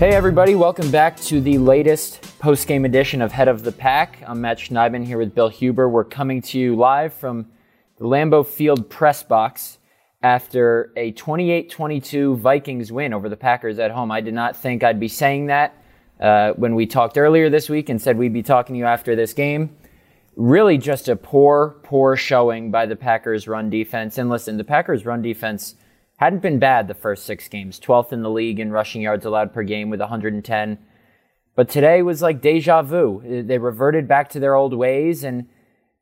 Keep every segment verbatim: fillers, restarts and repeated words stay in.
Hey everybody, welcome back to the latest post-game edition of Head of the Pack. I'm Matt Schneidman here with Bill Huber. We're coming to you live from the Lambeau Field press box after a twenty-eight twenty-two Vikings win over the Packers at home. I did not think I'd be saying that Uh, when we talked earlier this week and said we'd be talking to you after this game. Really just a poor, poor showing by the Packers' run defense. And listen, the Packers' run defense hadn't been bad the first six games, twelfth in the league in rushing yards allowed per game with one hundred ten. But today was like deja vu. They reverted back to their old ways. And,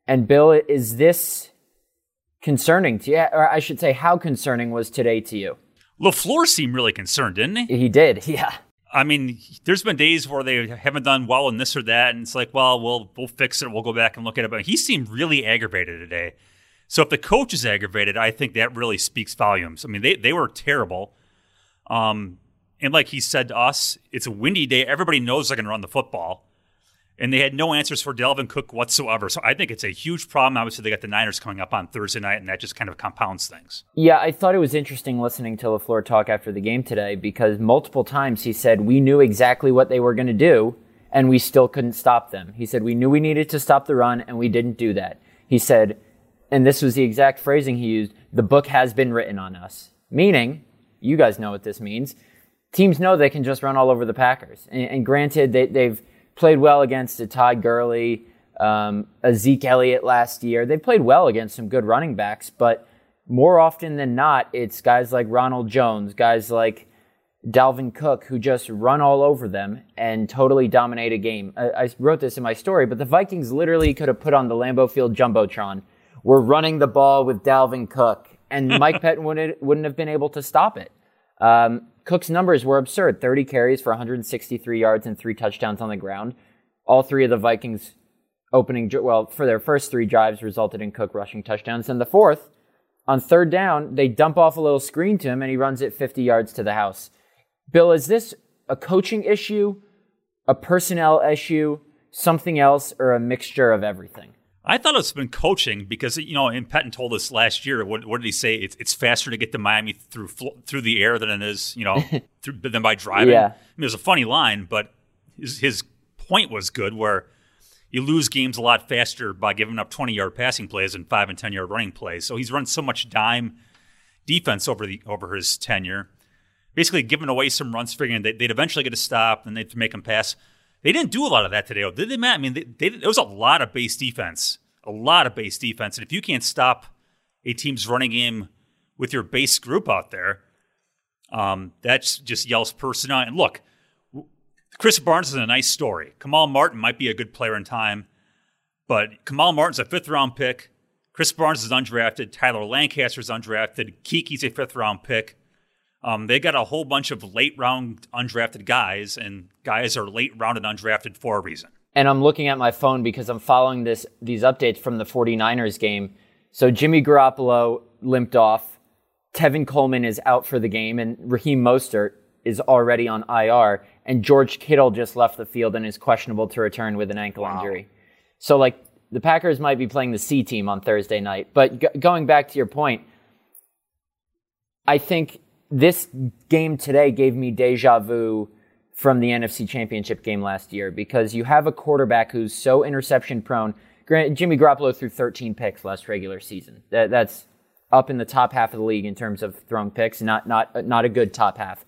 and Bill, is this concerning to you? Or I should say, how concerning was today to you? LaFleur seemed really concerned, didn't he? He did, yeah. I mean, there's been days where they haven't done well in this or that, and it's like, well, we'll we'll fix it. We'll go back and look at it. But he seemed really aggravated today. So if the coach is aggravated, I think that really speaks volumes. I mean, they, they were terrible. Um, and like he said to us, it's a windy day. Everybody knows they're going to run the football. And they had no answers for Dalvin Cook whatsoever. So I think it's a huge problem. Obviously, they got the Niners coming up on Thursday night, and that just kind of compounds things. Yeah, I thought it was interesting listening to LaFleur talk after the game today because multiple times he said, we knew exactly what they were going to do, and we still couldn't stop them. He said, we knew we needed to stop the run, and we didn't do that. He said, and this was the exact phrasing he used, the book has been written on us. Meaning, you guys know what this means, teams know they can just run all over the Packers. And, and granted, they, they've... played well against a Todd Gurley, um, a Zeke Elliott last year. They played well against some good running backs, but more often than not, it's guys like Ronald Jones, guys like Dalvin Cook, who just run all over them and totally dominate a game. I, I wrote this in my story, but the Vikings literally could have put on the Lambeau Field Jumbotron. We're running the ball with Dalvin Cook, and Mike Pettine wouldn't, wouldn't have been able to stop it. Um, Cook's numbers were absurd. thirty carries for one hundred sixty-three yards and three touchdowns on the ground. All three of the Vikings opening, well, for their first three drives resulted in Cook rushing touchdowns. And the fourth, on third down, they dump off a little screen to him and he runs it fifty yards to the house. Bill, is this a coaching issue, a personnel issue, something else, or a mixture of everything? I thought it's been coaching because, you know, and Pettine told us last year, what, what did he say? It's, it's faster to get to Miami through through the air than it is, you know, through, than by driving. Yeah. I mean, it was a funny line, but his, his point was good where you lose games a lot faster by giving up twenty-yard passing plays and five- and ten-yard running plays. So he's run so much dime defense over the over his tenure, basically giving away some runs, figuring they, they'd eventually get a stop and they'd make him pass. They didn't do a lot of that today, did they, Matt? I mean, they, they, there was a lot of base defense, a lot of base defense. And if you can't stop a team's running game with your base group out there, um, that just yells personnel. And look, Krys Barnes is a nice story. Kamal Martin might be a good player in time, but Kamal Martin's a fifth-round pick. Krys Barnes is undrafted. Tyler Lancaster is undrafted. Kiki's a fifth-round pick. Um, they got a whole bunch of late-round undrafted guys, and guys are late-rounded undrafted for a reason. And I'm looking at my phone because I'm following this these updates from the 49ers game. So Jimmy Garoppolo limped off. Tevin Coleman is out for the game, and Raheem Mostert is already on I R. And George Kittle just left the field and is questionable to return with an ankle wow. injury. So, like, the Packers might be playing the C team on Thursday night. But g- going back to your point, I think this game today gave me deja vu from the N F C Championship game last year because you have a quarterback who's so interception-prone. Jimmy Garoppolo threw thirteen picks last regular season. That, that's up in the top half of the league in terms of throwing picks, not, not, not a good top half.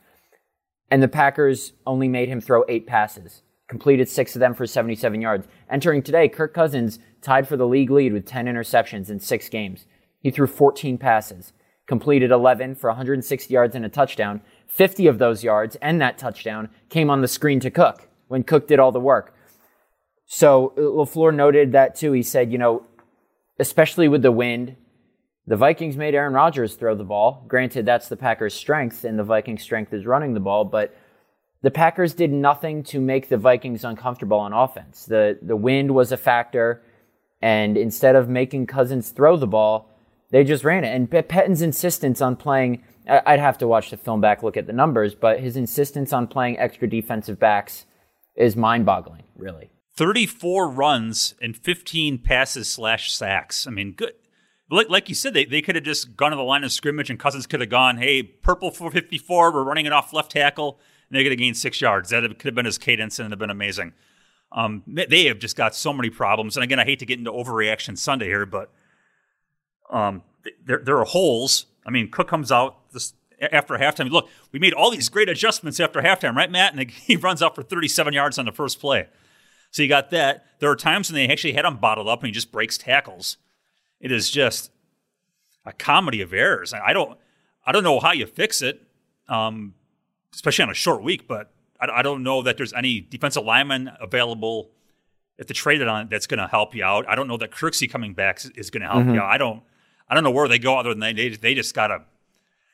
And the Packers only made him throw eight passes, completed six of them for seventy-seven yards. Entering today, Kirk Cousins tied for the league lead with ten interceptions in six games. He threw fourteen passes, completed eleven for one hundred sixty yards and a touchdown. fifty of those yards and that touchdown came on the screen to Cook when Cook did all the work. So LaFleur noted that too. He said, you know, especially with the wind, the Vikings made Aaron Rodgers throw the ball. Granted, that's the Packers' strength, and the Vikings' strength is running the ball, but the Packers did nothing to make the Vikings uncomfortable on offense. The the wind was a factor, and instead of making Cousins throw the ball, they just ran it. And Pettine's insistence on playing, I'd have to watch the film back, look at the numbers, but his insistence on playing extra defensive backs is mind-boggling, really. thirty-four runs and fifteen passes slash sacks. I mean, good. Like, like you said, they, they could have just gone to the line of scrimmage and Cousins could have gone, hey, purple four fifty-four, we're running it off left tackle, and they could have gained six yards. That could have been his cadence and it would have been amazing. Um, they have just got so many problems. And again, I hate to get into overreaction Sunday here, but um, there, there are holes. I mean, Cook comes out this, after halftime. Look, we made all these great adjustments after halftime, right, Matt? And he runs out for thirty-seven yards on the first play. So you got that. There are times when they actually had him bottled up and he just breaks tackles. It is just a comedy of errors. I don't I don't know how you fix it, um, especially on a short week, but I, I don't know that there's any defensive lineman available at the trade deadline that's going to help you out. I don't know that Kirksey coming back is going to help mm-hmm. you out. I don't I don't know where they go other than they they, they just got to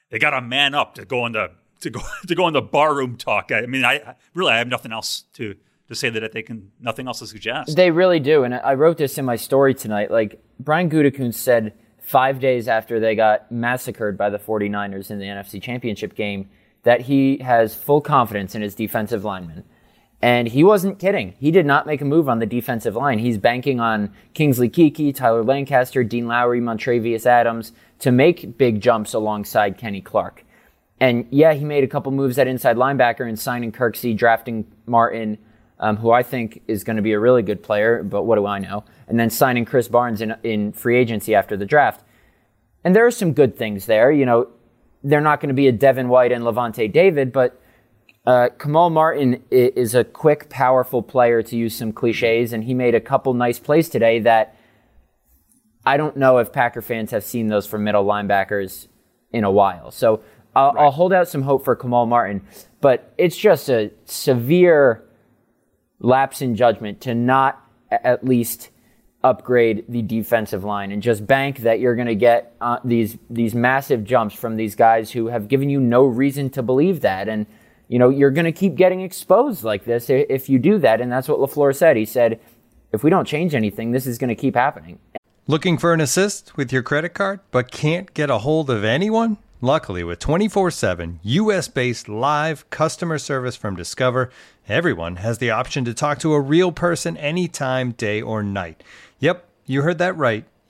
they got to man up to go into to go to go into barroom talk. I mean, I really I have nothing else to to say that they can, nothing else to suggest. They really do. And I wrote this in my story tonight. Like, Brian Gutekunst said five days after they got massacred by the 49ers in the N F C Championship game that he has full confidence in his defensive linemen. And he wasn't kidding. He did not make a move on the defensive line. He's banking on Kingsley Kiki, Tyler Lancaster, Dean Lowry, Montravius Adams to make big jumps alongside Kenny Clark. And yeah, he made a couple moves at inside linebacker and signing Kirksey, drafting Martin, Um, who I think is going to be a really good player, but what do I know? And then signing Krys Barnes in, in free agency after the draft. And there are some good things there. You know, they're not going to be a Devin White and Lavonte David, but uh, Kamal Martin is a quick, powerful player, to use some cliches, and he made a couple nice plays today that I don't know if Packer fans have seen those from middle linebackers in a while. So I'll, right. I'll hold out some hope for Kamal Martin, but it's just a severe lapse in judgment to not at least upgrade the defensive line and just bank that you're going to get uh, these these massive jumps from these guys who have given you no reason to believe that. And, you know, you're going to keep getting exposed like this if you do that. And that's what LaFleur said. He said, if we don't change anything, this is going to keep happening. Looking for an assist with your credit card but can't get a hold of anyone? Luckily, with twenty-four seven U S-based live customer service from Discover, everyone has the option to talk to a real person anytime, day or night. Yep, you heard that right.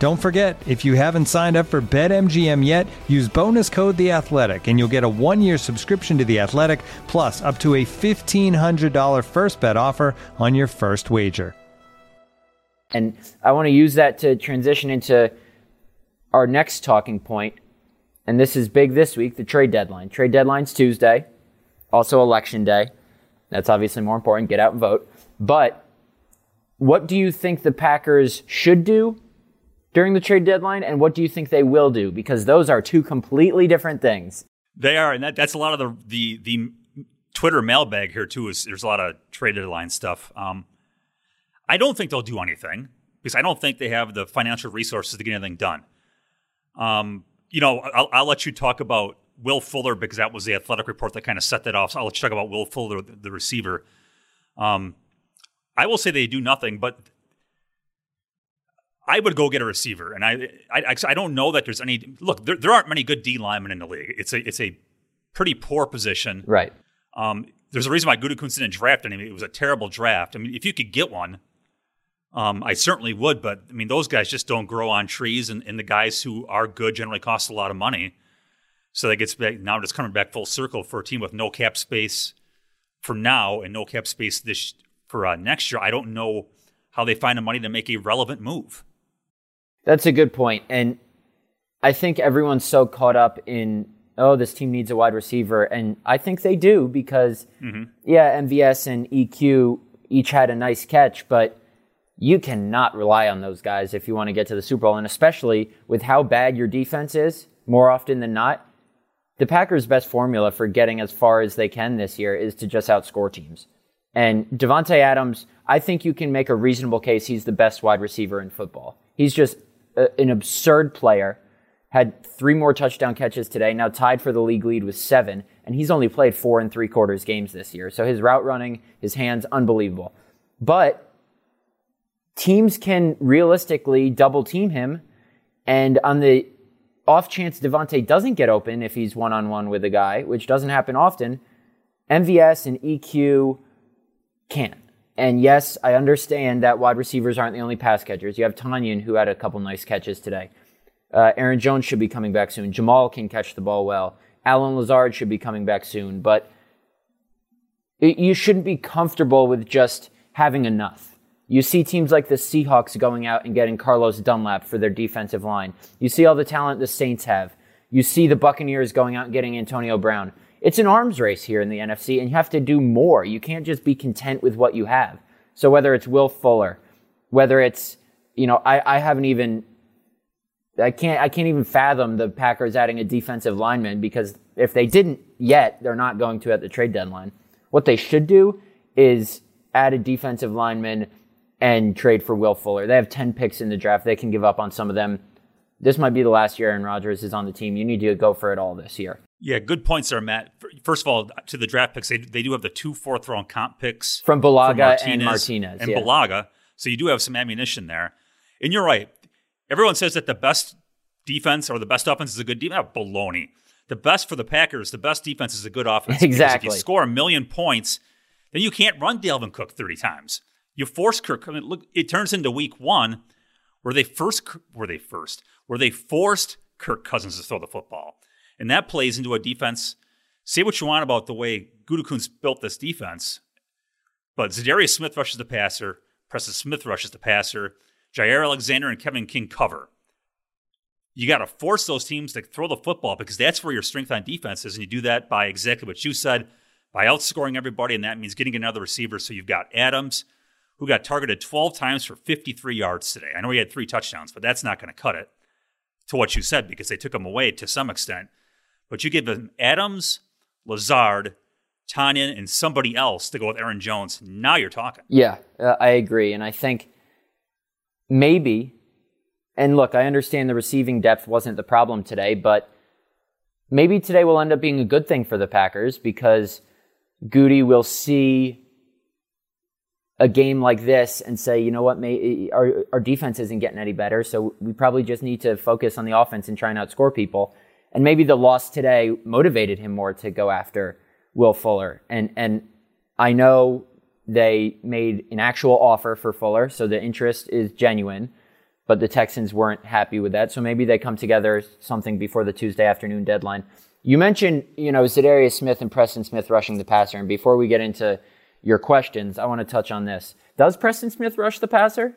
Don't forget, if you haven't signed up for BetMGM yet, use bonus code The Athletic, and you'll get a one-year subscription to The Athletic, plus up to a fifteen hundred dollars first bet offer on your first wager. And I want to use that to transition into our next talking point, and this is big this week, the trade deadline. Trade deadline's Tuesday, also Election Day. That's obviously more important. Get out and vote. But what do you think the Packers should do during the trade deadline, and what do you think they will do? Because those are two completely different things. They are, and that, that's a lot of the, the the Twitter mailbag here, too. Is There's a lot of trade deadline stuff. Um, I don't think they'll do anything because I don't think they have the financial resources to get anything done. Um, you know, I'll, I'll let you talk about Will Fuller because that was the Athletic report that kind of set that off. So I'll let you talk about Will Fuller, the, the receiver. Um, I will say they do nothing, but I would go get a receiver. And I I, I don't know that there's any – look, there, there aren't many good D linemen in the league. It's a it's a pretty poor position. Right. Um, there's a reason why Gutekunst didn't draft any. It was a terrible draft. I mean, if you could get one, um, I certainly would. But, I mean, those guys just don't grow on trees. And, and the guys who are good generally cost a lot of money. So that gets back – now it's coming back full circle for a team with no cap space for now and no cap space this for uh, next year. I don't know how they find the money to make a relevant move. That's a good point. And I think everyone's so caught up in, oh, this team needs a wide receiver. And I think they do because, mm-hmm. yeah, M V S and E Q each had a nice catch, but you cannot rely on those guys if you want to get to the Super Bowl. And especially with how bad your defense is, more often than not, the Packers' best formula for getting as far as they can this year is to just outscore teams. And Davante Adams, I think you can make a reasonable case he's the best wide receiver in football. He's just an absurd player, had three more touchdown catches today, now tied for the league lead with seven, and he's only played four and three quarters games this year. So his route running, his hands, unbelievable. But teams can realistically double team him, and on the off chance Davante doesn't get open if he's one-on-one with a guy, which doesn't happen often, M V S and E Q can't. And yes, I understand that wide receivers aren't the only pass catchers. You have Tanyan, who had a couple nice catches today. Uh, Aaron Jones should be coming back soon. Jamaal can catch the ball well. Allen Lazard should be coming back soon. But it, you shouldn't be comfortable with just having enough. You see teams like the Seahawks going out and getting Carlos Dunlap for their defensive line. You see all the talent the Saints have. You see the Buccaneers going out and getting Antonio Brown. It's an arms race here in the N F C, and you have to do more. You can't just be content with what you have. So whether it's Will Fuller, whether it's, you know, I, I haven't even, I can't I can't even fathom the Packers adding a defensive lineman because if they didn't yet, they're not going to at the trade deadline. What they should do is add a defensive lineman and trade for Will Fuller. They have ten picks in the draft. They can give up on some of them. This might be the last year Aaron Rodgers is on the team. You need to go for it all this year. Yeah, good points there, Matt. First of all, to the draft picks, they, they do have the two fourth-round comp picks. From Balaga and Martinez. And yeah. Balaga. So you do have some ammunition there. And you're right. Everyone says that the best defense or the best offense is a good defense. Oh, baloney. The best for the Packers, the best defense is a good offense. Exactly. Because if you score a million points, then you can't run Dalvin Cook thirty times. You force Kirk. I mean, look, it turns into week one where they first were they first where they forced Kirk Cousins to throw the football. And that plays into a defense. Say what you want about the way Gutekunst built this defense, but Zadarius Smith rushes the passer, Preston Smith rushes the passer, Jair Alexander and Kevin King cover. You got to force those teams to throw the football because that's where your strength on defense is, and you do that by exactly what you said, by outscoring everybody, and that means getting another receiver. So you've got Adams, who got targeted twelve times for fifty-three yards today. I know he had three touchdowns, but that's not going to cut it to what you said because they took him away to some extent. But you give them Adams, Lazard, Tanyan, and somebody else to go with Aaron Jones. Now you're talking. Yeah, uh, I agree. And I think maybe, and look, I understand the receiving depth wasn't the problem today, but maybe today will end up being a good thing for the Packers because Goody will see a game like this and say, you know what, may, our, our defense isn't getting any better, so we probably just need to focus on the offense and try and outscore people. And maybe the loss today motivated him more to go after Will Fuller. And and I know they made an actual offer for Fuller, so the interest is genuine, but the Texans weren't happy with that. So maybe they come together something before the Tuesday afternoon deadline. You mentioned, you know, Zadarius Smith and Preston Smith rushing the passer. And before we get into your questions, I want to touch on this. Does Preston Smith rush the passer?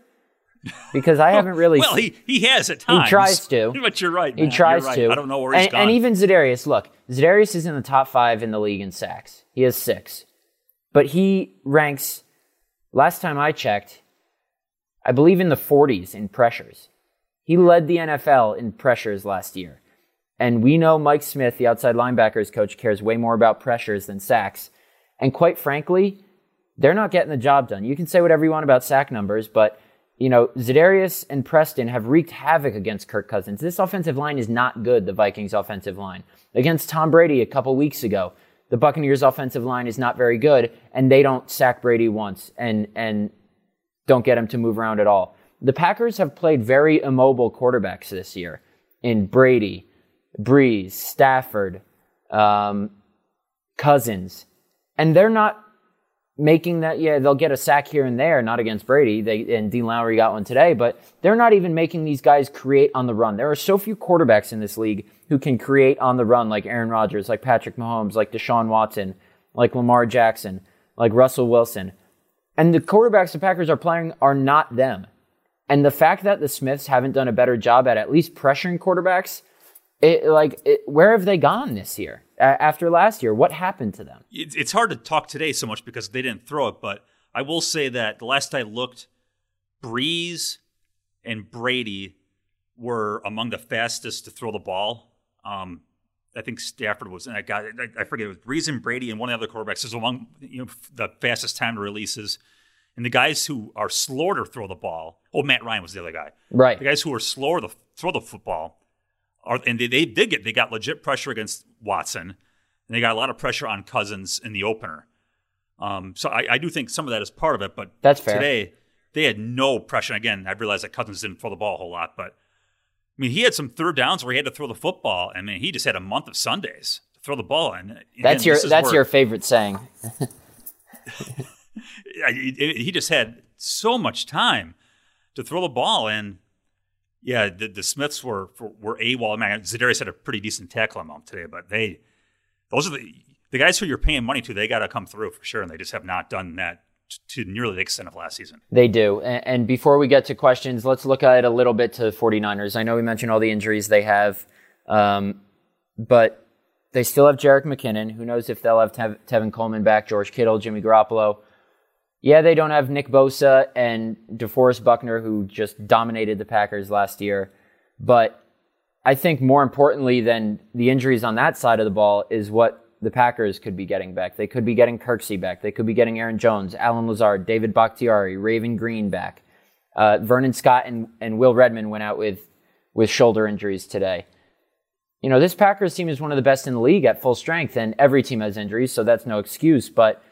Because I haven't really... well, he, he has at times. He tries to. But you're right, man. He tries right. to. I don't know where he's and, gone. And even Zadarius. Look, Zadarius is in the top five in the league in sacks. He has six. But he ranks, last time I checked, I believe in the forties in pressures. He led the N F L in pressures last year. And we know Mike Smith, the outside linebackers coach, cares way more about pressures than sacks. And quite frankly, they're not getting the job done. You can say whatever you want about sack numbers, but, you know, Zadarius and Preston have wreaked havoc against Kirk Cousins. This offensive line is not good, the Vikings' offensive line. Against Tom Brady a couple weeks ago, the Buccaneers' offensive line is not very good, and they don't sack Brady once and and don't get him to move around at all. The Packers have played very immobile quarterbacks this year in Brady, Breeze, Stafford, um, Cousins, and they're not making that, yeah, they'll get a sack here and there, not against Brady, they, and Dean Lowry got one today, but they're not even making these guys create on the run. There are so few quarterbacks in this league who can create on the run like Aaron Rodgers, like Patrick Mahomes, like Deshaun Watson, like Lamar Jackson, like Russell Wilson. And the quarterbacks the Packers are playing are not them. And the fact that the Smiths haven't done a better job at at least pressuring quarterbacks, it, like, it, where have they gone this year? After last year, what happened to them? It's hard to talk today so much because they didn't throw it, but I will say that the last I looked, Breeze and Brady were among the fastest to throw the ball. Um, I think Stafford was, and I got, I forget, it was Breeze and Brady and one of the other quarterbacks is among, you know, the fastest time to releases. And the guys who are slower to throw the ball, oh, Matt Ryan was the other guy. Right. The guys who are slower to throw the football, Are, and they, they did get, they got legit pressure against Watson, and they got a lot of pressure on Cousins in the opener. Um, so I, I do think some of that is part of it, but that's fair. Today they had no pressure. Again, I realized that Cousins didn't throw the ball a whole lot, but I mean, he had some third downs where he had to throw the football. I mean, he just had a month of Sundays to throw the ball. And again, that's your, that's where, your favorite saying. He just had so much time to throw the ball, and yeah, the, the Smiths were were AWOL. I mean, Zadarius had a pretty decent tackle amount today, but they, those are the the guys who you're paying money to. They got to come through for sure, and they just have not done that to nearly the extent of last season. They do. And, and before we get to questions, let's look at it a little bit to the 49ers. I know we mentioned all the injuries they have, um, but they still have Jerick McKinnon. Who knows if they'll have Tev- Tevin Coleman back, George Kittle, Jimmy Garoppolo. Yeah, they don't have Nick Bosa and DeForest Buckner, who just dominated the Packers last year. But I think more importantly than the injuries on that side of the ball is what the Packers could be getting back. They could be getting Kirksey back. They could be getting Aaron Jones, Allen Lazard, David Bakhtiari, Raven Green back. Uh, Vernon Scott and, and Will Redmond went out with, with shoulder injuries today. You know, this Packers team is one of the best in the league at full strength, and every team has injuries, so that's no excuse, but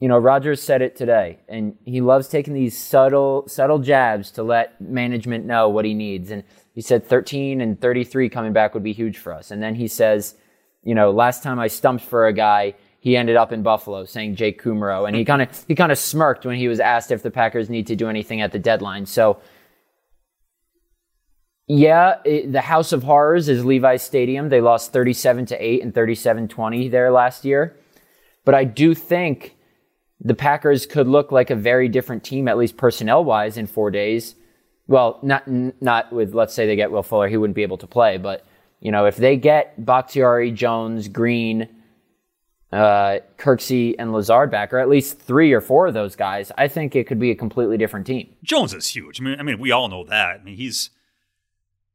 you know, Rodgers said it today, and he loves taking these subtle subtle jabs to let management know what he needs. And he said thirteen and thirty-three coming back would be huge for us. And then he says, you know, last time I stumped for a guy, he ended up in Buffalo, saying Jake Kumro. And he kind of he kind of smirked when he was asked if the Packers need to do anything at the deadline. So, yeah, it, the House of Horrors is Levi's Stadium. They lost thirty-seven to eight and thirty-seven twenty there last year. But I do think the Packers could look like a very different team, at least personnel-wise, in four days. Well, not not with, let's say they get Will Fuller. He wouldn't be able to play. But, you know, if they get Bakhtiari, Jones, Green, uh, Kirksey, and Lazard back, or at least three or four of those guys, I think it could be a completely different team. Jones is huge. I mean, I mean, we all know that. I mean, he's,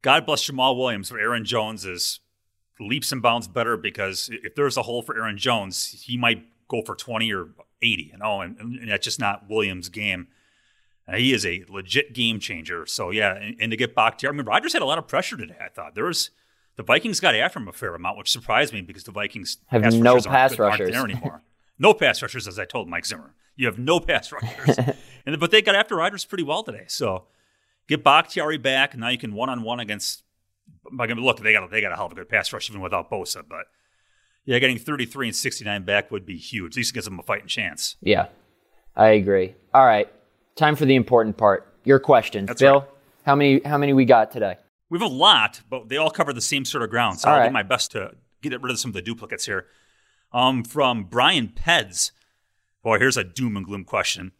God bless Jamaal Williams, but Aaron Jones is leaps and bounds better, because if there's a hole for Aaron Jones, he might go for twenty or eighty, you know, and, and that's just not Williams' game. Uh, he is a legit game changer. So, yeah, and, and to get Bakhtiari, I mean, Rodgers had a lot of pressure today, I thought. There was, the Vikings got after him a fair amount, which surprised me because the Vikings have pass no rushers pass aren't, rushers. Aren't there anymore. No pass rushers, as I told Mike Zimmer. You have no pass rushers. and But they got after Rodgers pretty well today. So, get Bakhtiari back, and now you can one-on-one against – look, they got, they got a hell of a good pass rush even without Bosa, but – yeah, getting thirty-three and sixty-nine back would be huge. At least it gives them a fighting chance. Yeah, I agree. All right, time for the important part. Your questions. That's Bill, right. how many how many we got today? We have a lot, but they all cover the same sort of ground, so all I'll right. do my best to get rid of some of the duplicates here. Um, from Brian Peds. Boy, here's a doom and gloom question.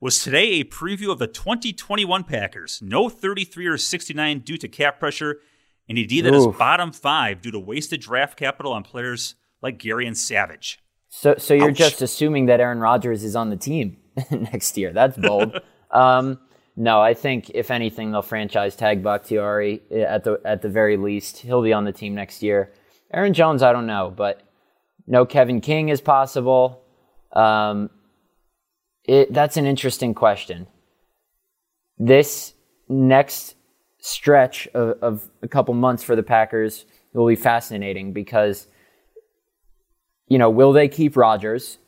Was today a preview of the twenty twenty-one Packers? No thirty-three or sixty-nine due to cap pressure, and a D that Oof. is bottom five due to wasted draft capital on players like Gary and Savage. So so you're Ouch. just assuming that Aaron Rodgers is on the team next year. That's bold. um, no, I think, if anything, they'll franchise tag Bakhtiari at the at the very least. He'll be on the team next year. Aaron Jones, I don't know, but no Kevin King is possible. Um, It, that's an interesting question. This next stretch of, of a couple months for the Packers will be fascinating because, you know, will they keep Rodgers?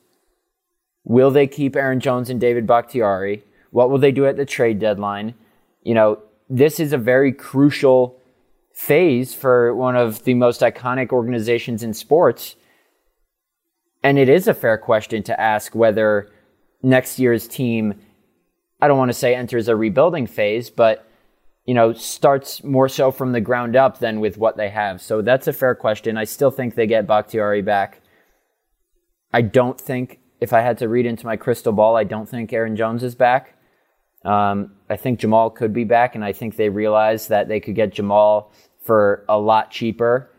Will they keep Aaron Jones and David Bakhtiari? What will they do at the trade deadline? You know, this is a very crucial phase for one of the most iconic organizations in sports. And it is a fair question to ask whether next year's team, I don't want to say enters a rebuilding phase, but, you know, starts more so from the ground up than with what they have. So that's a fair question. I still think they get Bakhtiari back. I don't think, if I had to read into my crystal ball, I don't think Aaron Jones is back. Um, I think Jamaal could be back, and I think they realize that they could get Jamaal for a lot cheaper.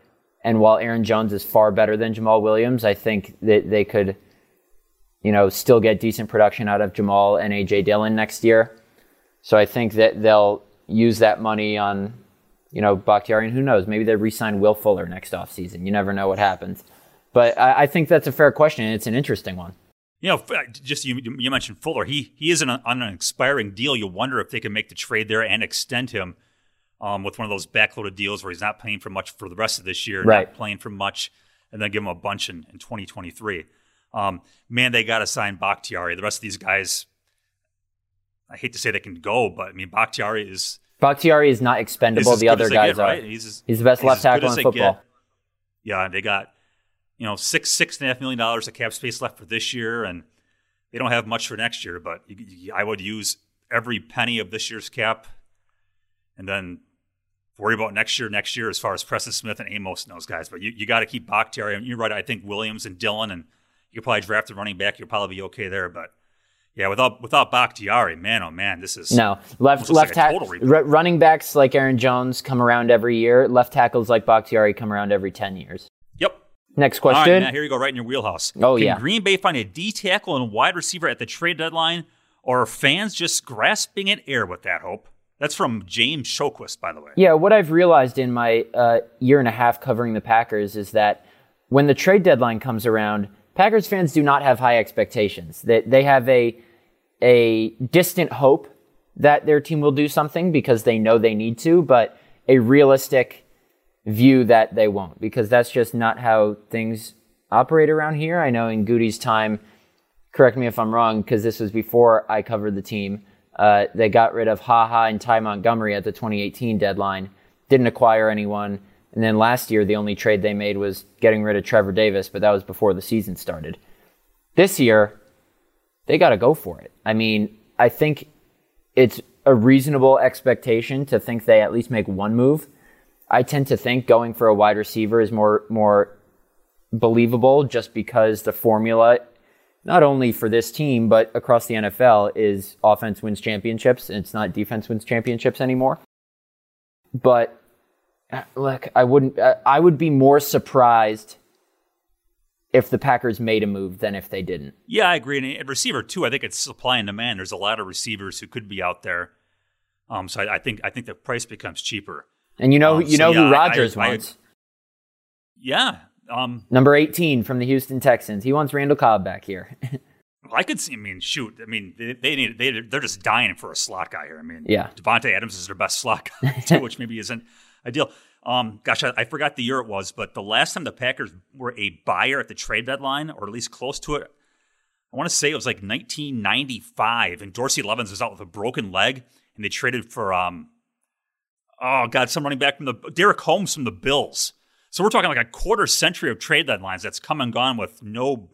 And while Aaron Jones is far better than Jamaal Williams, I think that they could, you know, still get decent production out of Jamaal and A J Dillon next year. So I think that they'll use that money on, you know, Bakhtiari, and who knows, maybe they re-sign Will Fuller next offseason. You never know what happens. But I, I think that's a fair question, and it's an interesting one. You know, just you, you mentioned Fuller. He he is an, on an expiring deal. You wonder if they can make the trade there and extend him um, with one of those backloaded deals where he's not paying for much for the rest of this year, right. Not playing for much, and then give him a bunch in, in twenty twenty-three. Um, man, they got to sign Bakhtiari. The rest of these guys, I hate to say they can go, but I mean, Bakhtiari is Bakhtiari is not expendable. The other guys get, are. Right? He's, as, he's the best he's left tackle in football. Get. Yeah, they got. You know, six six and a half million dollars of cap space left for this year, and they don't have much for next year. But you, you, I would use every penny of this year's cap, and then worry about next year. Next year, as far as Preston Smith and Amos and those guys, but you, you got to keep Bakhtiari. I mean, you're right. I think Williams and Dillon, and you could probably draft a running back. You'll probably be okay there. But yeah, without without Bakhtiari, man, oh man, this is no left left like tackle. R- running backs like Aaron Jones come around every year. Left tackles like Bakhtiari come around every ten years. Yep. Next question. All right, now here you go, right in your wheelhouse. Oh, Can yeah. Can Green Bay find a D tackle and wide receiver at the trade deadline, or are fans just grasping at air with that hope? That's from James Sjoquist, by the way. Yeah, what I've realized in my uh, year and a half covering the Packers is that when the trade deadline comes around, Packers fans do not have high expectations. They, they have a a distant hope that their team will do something because they know they need to, but a realistic view that they won't, because that's just not how things operate around here. I know in Goody's time, correct me if I'm wrong, because this was before I covered the team, uh, they got rid of HaHa and Ty Montgomery at the twenty eighteen deadline, didn't acquire anyone, and then last year the only trade they made was getting rid of Trevor Davis, but that was before the season started. This year, they got to go for it. I mean, I think it's a reasonable expectation to think they at least make one move. I tend to think going for a wide receiver is more more believable just because the formula, not only for this team, but across the N F L, is offense wins championships, and it's not defense wins championships anymore. But, look, I wouldn't, I would be more surprised if the Packers made a move than if they didn't. Yeah, I agree. And at receiver, too, I think it's supply and demand. There's a lot of receivers who could be out there. Um, so I, I think I think the price becomes cheaper. And you know, um, you know so yeah, who Rodgers I, I, wants. I, yeah, um, number eighteen from the Houston Texans. He wants Randall Cobb back here. I could see. I mean, shoot. I mean, they, they need. They they're just dying for a slot guy here. I mean, yeah. Davante Adams is their best slot guy too, which maybe isn't ideal. Um, gosh, I, I forgot the year it was, but the last time the Packers were a buyer at the trade deadline, or at least close to it, I want to say it was like nineteen ninety-five, and Dorsey Levens was out with a broken leg, and they traded for. Um, Oh, God, some running back from the – Derek Holmes from the Bills. So we're talking like a quarter century of trade deadlines that's come and gone with no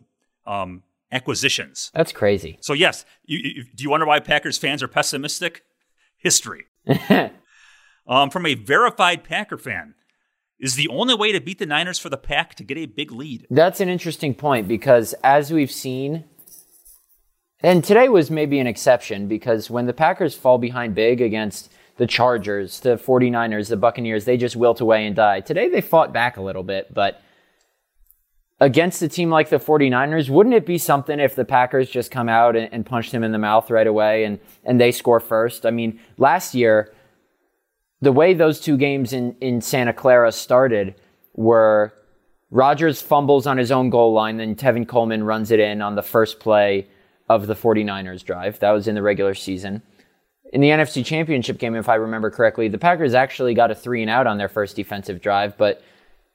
um, acquisitions. That's crazy. So, yes, you, you, do you wonder why Packers fans are pessimistic? History. um, from a verified Packer fan, is the only way to beat the Niners for the Pack to get a big lead? That's an interesting point because as we've seen – and today was maybe an exception because when the Packers fall behind big against – the Chargers, the 49ers, the Buccaneers, they just wilt away and die. Today they fought back a little bit, but against a team like the 49ers, wouldn't it be something if the Packers just come out and, and punch them in the mouth right away and, and they score first? I mean, last year, the way those two games in, in Santa Clara started were Rodgers fumbles on his own goal line, then Tevin Coleman runs it in on the first play of the 49ers drive. That was in the regular season. In the N F C Championship game, if I remember correctly, the Packers actually got a three and out on their first defensive drive, but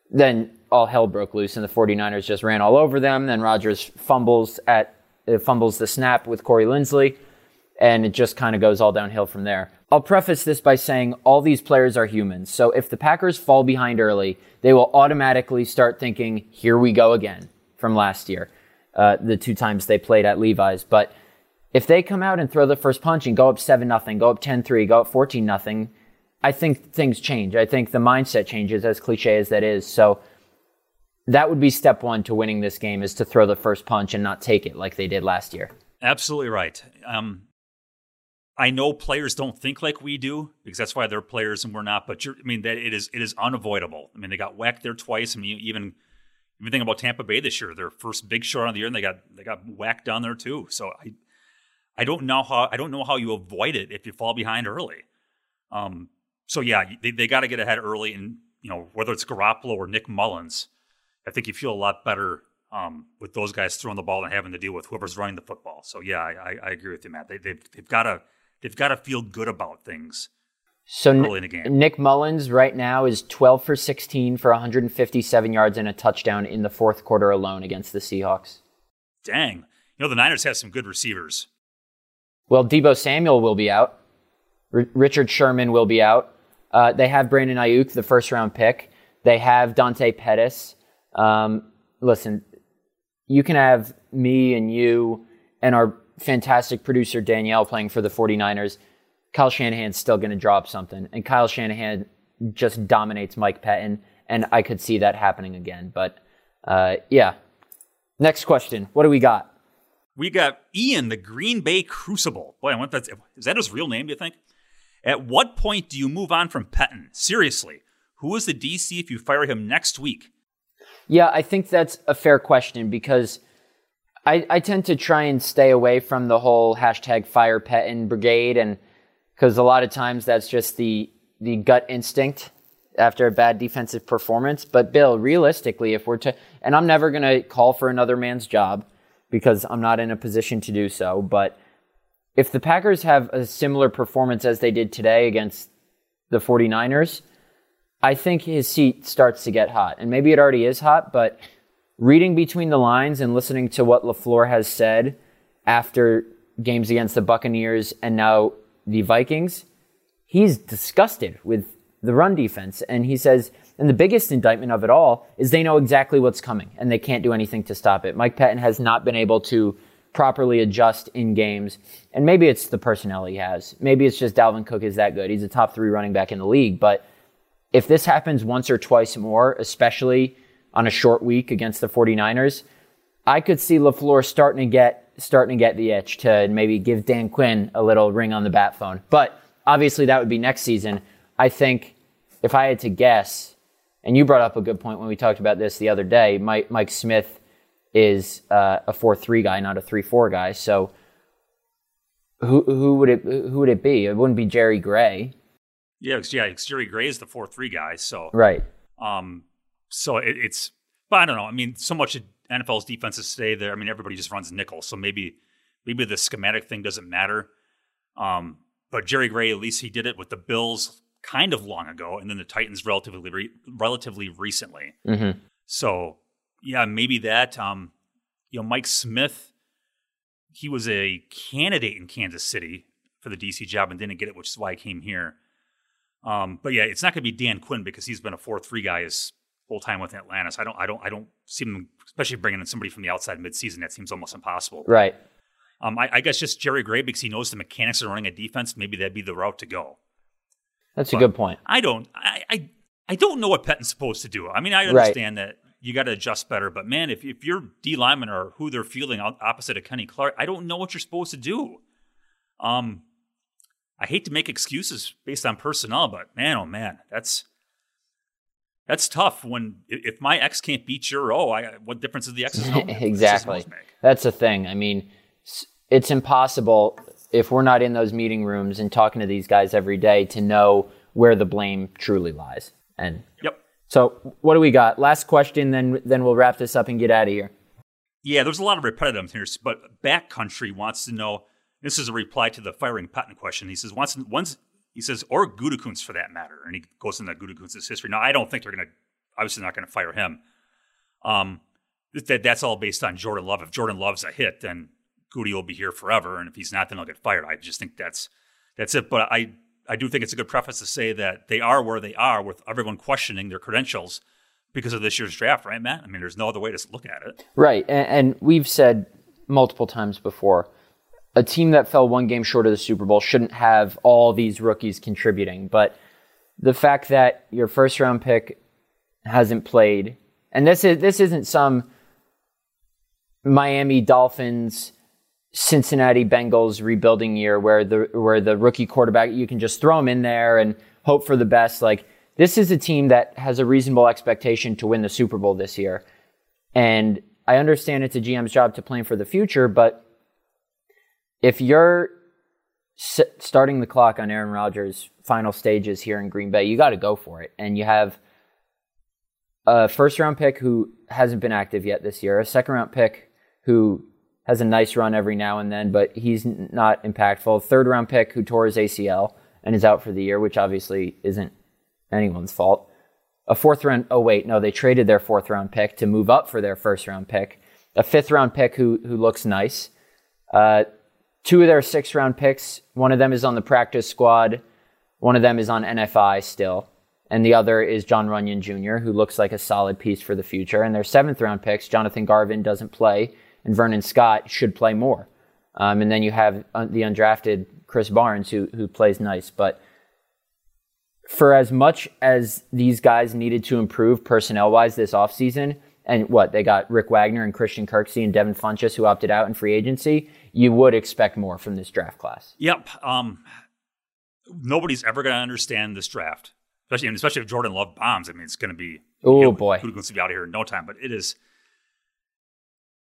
then all hell broke loose and the 49ers just ran all over them. Then Rodgers fumbles at uh, fumbles the snap with Corey Linsley, and it just kind of goes all downhill from there. I'll preface this by saying all these players are humans, so if the Packers fall behind early, they will automatically start thinking, here we go again from last year, uh, the two times they played at Levi's. But if they come out and throw the first punch and go up seven nothing, go up ten three, go up fourteen nothing, I think things change. I think the mindset changes, as cliche as that is. So that would be step one to winning this game, is to throw the first punch and not take it like they did last year. Absolutely right. Um, I know players don't think like we do, because that's why they're players and we're not. But you're, I mean, that it is it is unavoidable. I mean, they got whacked there twice. I mean, even even think about Tampa Bay this year, their first big shot of the year, and they got they got whacked down there too. So I I don't know how I don't know how you avoid it if you fall behind early. Um, so yeah, they they got to get ahead early, and you know whether it's Garoppolo or Nick Mullins, I think you feel a lot better um, with those guys throwing the ball and having to deal with whoever's running the football. So yeah, I, I agree with you, Matt. They they've, they've got to. They've got to feel good about things so early in the game. Nick Mullins right now is twelve for sixteen for one hundred fifty-seven yards and a touchdown in the fourth quarter alone against the Seahawks. Dang. You know, the Niners have some good receivers. Well, Deebo Samuel will be out. R- Richard Sherman will be out. Uh, they have Brandon Ayuk, the first-round pick. They have Dante Pettis. Um, listen, you can have me and you and our fantastic producer Danielle playing for the 49ers. Kyle Shanahan's still going to drop something, and Kyle Shanahan just dominates Mike Pettine, and I could see that happening again. But uh, yeah, next question. What do we got? We got Ian, the Green Bay Crucible. Boy, I want that. Is that his real name, do you think? At what point do you move on from Pettine? Seriously, who is the D C if you fire him next week? Yeah, I think that's a fair question, because I, I tend to try and stay away from the whole hashtag fire Pettine brigade, and because a lot of times that's just the the gut instinct after a bad defensive performance. But Bill, realistically, if we're to, and I'm never going to call for another man's job because I'm not in a position to do so, but if the Packers have a similar performance as they did today against the 49ers, I think his seat starts to get hot. And maybe it already is hot, but reading between the lines and listening to what LaFleur has said after games against the Buccaneers and now the Vikings, he's disgusted with the run defense. And he says, and the biggest indictment of it all is they know exactly what's coming and they can't do anything to stop it. Mike Pettine has not been able to properly adjust in games. And maybe it's the personnel he has. Maybe it's just Dalvin Cook is that good. He's a top three running back in the league. But if this happens once or twice more, especially on a short week against the 49ers, I could see LaFleur starting to get starting to get the itch to maybe give Dan Quinn a little ring on the bat phone. But obviously that would be next season. I think if I had to guess, and you brought up a good point when we talked about this the other day, Mike, Mike Smith is uh, a four three guy, not a three four guy. So who who would it who would it be? It wouldn't be Jerry Gray. Yeah, it's, yeah, it's Jerry Gray is the four three guy. So right. Um, So it, it's, but I don't know. I mean, so much of N F L's defenses today, there. I mean, everybody just runs nickel. So maybe, maybe the schematic thing doesn't matter. Um, but Jerry Gray, at least he did it with the Bills kind of long ago, and then the Titans relatively, re- relatively recently. Mm-hmm. So yeah, maybe that. Um, you know, Mike Smith, he was a candidate in Kansas City for the D C job and didn't get it, which is why I came here. Um, but yeah, it's not going to be Dan Quinn because he's been a four three guy his whole time with Atlanta. So I don't, I don't, I don't see them, especially bringing in somebody from the outside midseason. That seems almost impossible. Right. Um, I, I guess just Jerry Gray, because he knows the mechanics of running a defense. Maybe that'd be the route to go. That's but a good point. I don't, I, I, I don't know what Pettine's supposed to do. I mean, I understand right. that you got to adjust better, but man, if if your D linemen are who they're feeling opposite of Kenny Clark, I don't know what you're supposed to do. Um, I hate to make excuses based on personnel, but man, oh man, that's. That's tough. When if my ex can't beat your O, I, what difference does the ex's make? Exactly. That's the thing. I mean, it's impossible if we're not in those meeting rooms and talking to these guys every day to know where the blame truly lies. And yep. So what do we got? Last question, then then we'll wrap this up and get out of here. Yeah, there's a lot of repetitive here, but Backcountry wants to know, this is a reply to the firing Pettine question. He says, once, once he says, or Gutekunst for that matter. And he goes into Gutekunst's history. Now, I don't think they're going to, obviously not going to fire him. Um, that That's all based on Jordan Love. If Jordan Love's a hit, then Goody will be here forever. And if he's not, then he'll get fired. I just think that's that's it. But I, I do think it's a good preface to say that they are where they are with everyone questioning their credentials because of this year's draft, right, Matt? I mean, there's no other way to look at it. Right, and, and we've said multiple times before, a team that fell one game short of the Super Bowl shouldn't have all these rookies contributing. But the fact that your first-round pick hasn't played, and this is this isn't some Miami Dolphins, Cincinnati Bengals rebuilding year where the where the rookie quarterback, you can just throw him in there and hope for the best. Like, this is a team that has a reasonable expectation to win the Super Bowl this year. And I understand it's a G M's job to plan for the future, but if you're s- starting the clock on Aaron Rodgers' final stages here in Green Bay, you got to go for it. And you have a first-round pick who hasn't been active yet this year, a second-round pick who has a nice run every now and then, but he's not impactful. Third-round pick who tore his A C L and is out for the year, which obviously isn't anyone's fault. A fourth-round... Oh, wait, no, they traded their fourth-round pick to move up for their first-round pick. A fifth-round pick who who looks nice. Uh, two of their sixth-round picks, one of them is on the practice squad, one of them is on N F I still, and the other is John Runyon Junior, who looks like a solid piece for the future. And their seventh-round picks, Jonathan Garvin doesn't play, and Vernon Scott should play more. Um, and then you have the undrafted Krys Barnes, who who plays nice. But for as much as these guys needed to improve personnel-wise this offseason, and what, they got Rick Wagner and Christian Kirksey and Devin Funchess, who opted out in free agency, you would expect more from this draft class. Yep. Um, nobody's ever going to understand this draft, especially and especially if Jordan Love bombs. I mean, it's going to be... Oh, you know, boy. Gutekunst to be out of here in no time, but it is...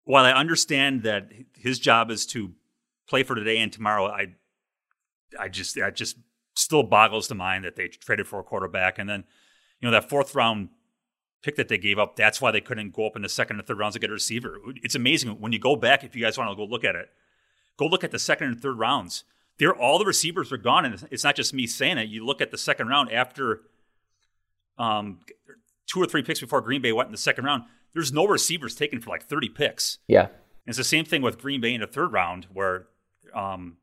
While I understand that his job is to play for today and tomorrow, I, I just, I just still boggles the mind that they traded for a quarterback, and then, you know, that fourth round pick that they gave up. That's why they couldn't go up in the second and third rounds to get a receiver. It's amazing when you go back. If you guys want to go look at it, go look at the second and third rounds. They're all the receivers were gone, and it's not just me saying it. You look at the second round after, um, two or three picks before Green Bay went in the second round. There's no receivers taken for like thirty picks. Yeah. And it's the same thing with Green Bay in the third round where um,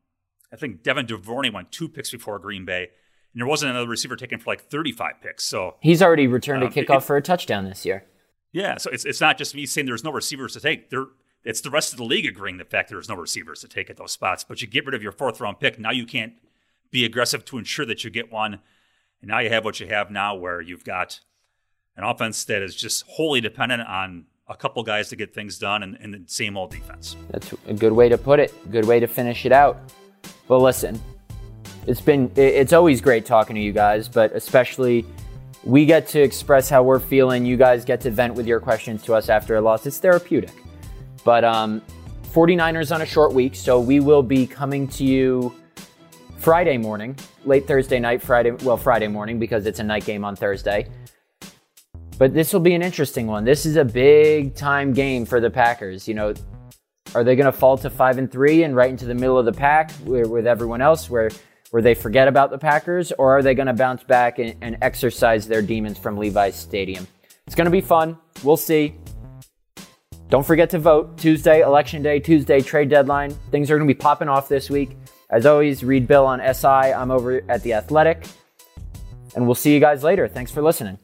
I think Devin Duvernay went two picks before Green Bay, and there wasn't another receiver taken for like thirty-five picks. So he's already returned um, a kickoff it, for a touchdown this year. Yeah, so it's it's not just me saying there's no receivers to take. There, it's the rest of the league agreeing the fact there's no receivers to take at those spots. But you get rid of your fourth-round pick. Now you can't be aggressive to ensure that you get one. And now you have what you have now where you've got an offense that is just wholly dependent on a couple guys to get things done and, and the same old defense. That's a good way to put it. Good way to finish it out. Well, listen, it's been, it's always great talking to you guys, but especially we get to express how we're feeling. You guys get to vent with your questions to us after a loss. It's therapeutic. But um, forty-niners on a short week, so we will be coming to you Friday morning, late Thursday night, Friday, well, Friday morning because it's a night game on Thursday. But this will be an interesting one. This is a big-time game for the Packers. You know, are they going to fall to five and three and right into the middle of the pack with everyone else, where where they forget about the Packers, or are they going to bounce back and, and exercise their demons from Levi's Stadium? It's going to be fun. We'll see. Don't forget to vote. Tuesday, Election Day. Tuesday, trade deadline. Things are going to be popping off this week. As always, read Bill on S I. I'm over at The Athletic. And we'll see you guys later. Thanks for listening.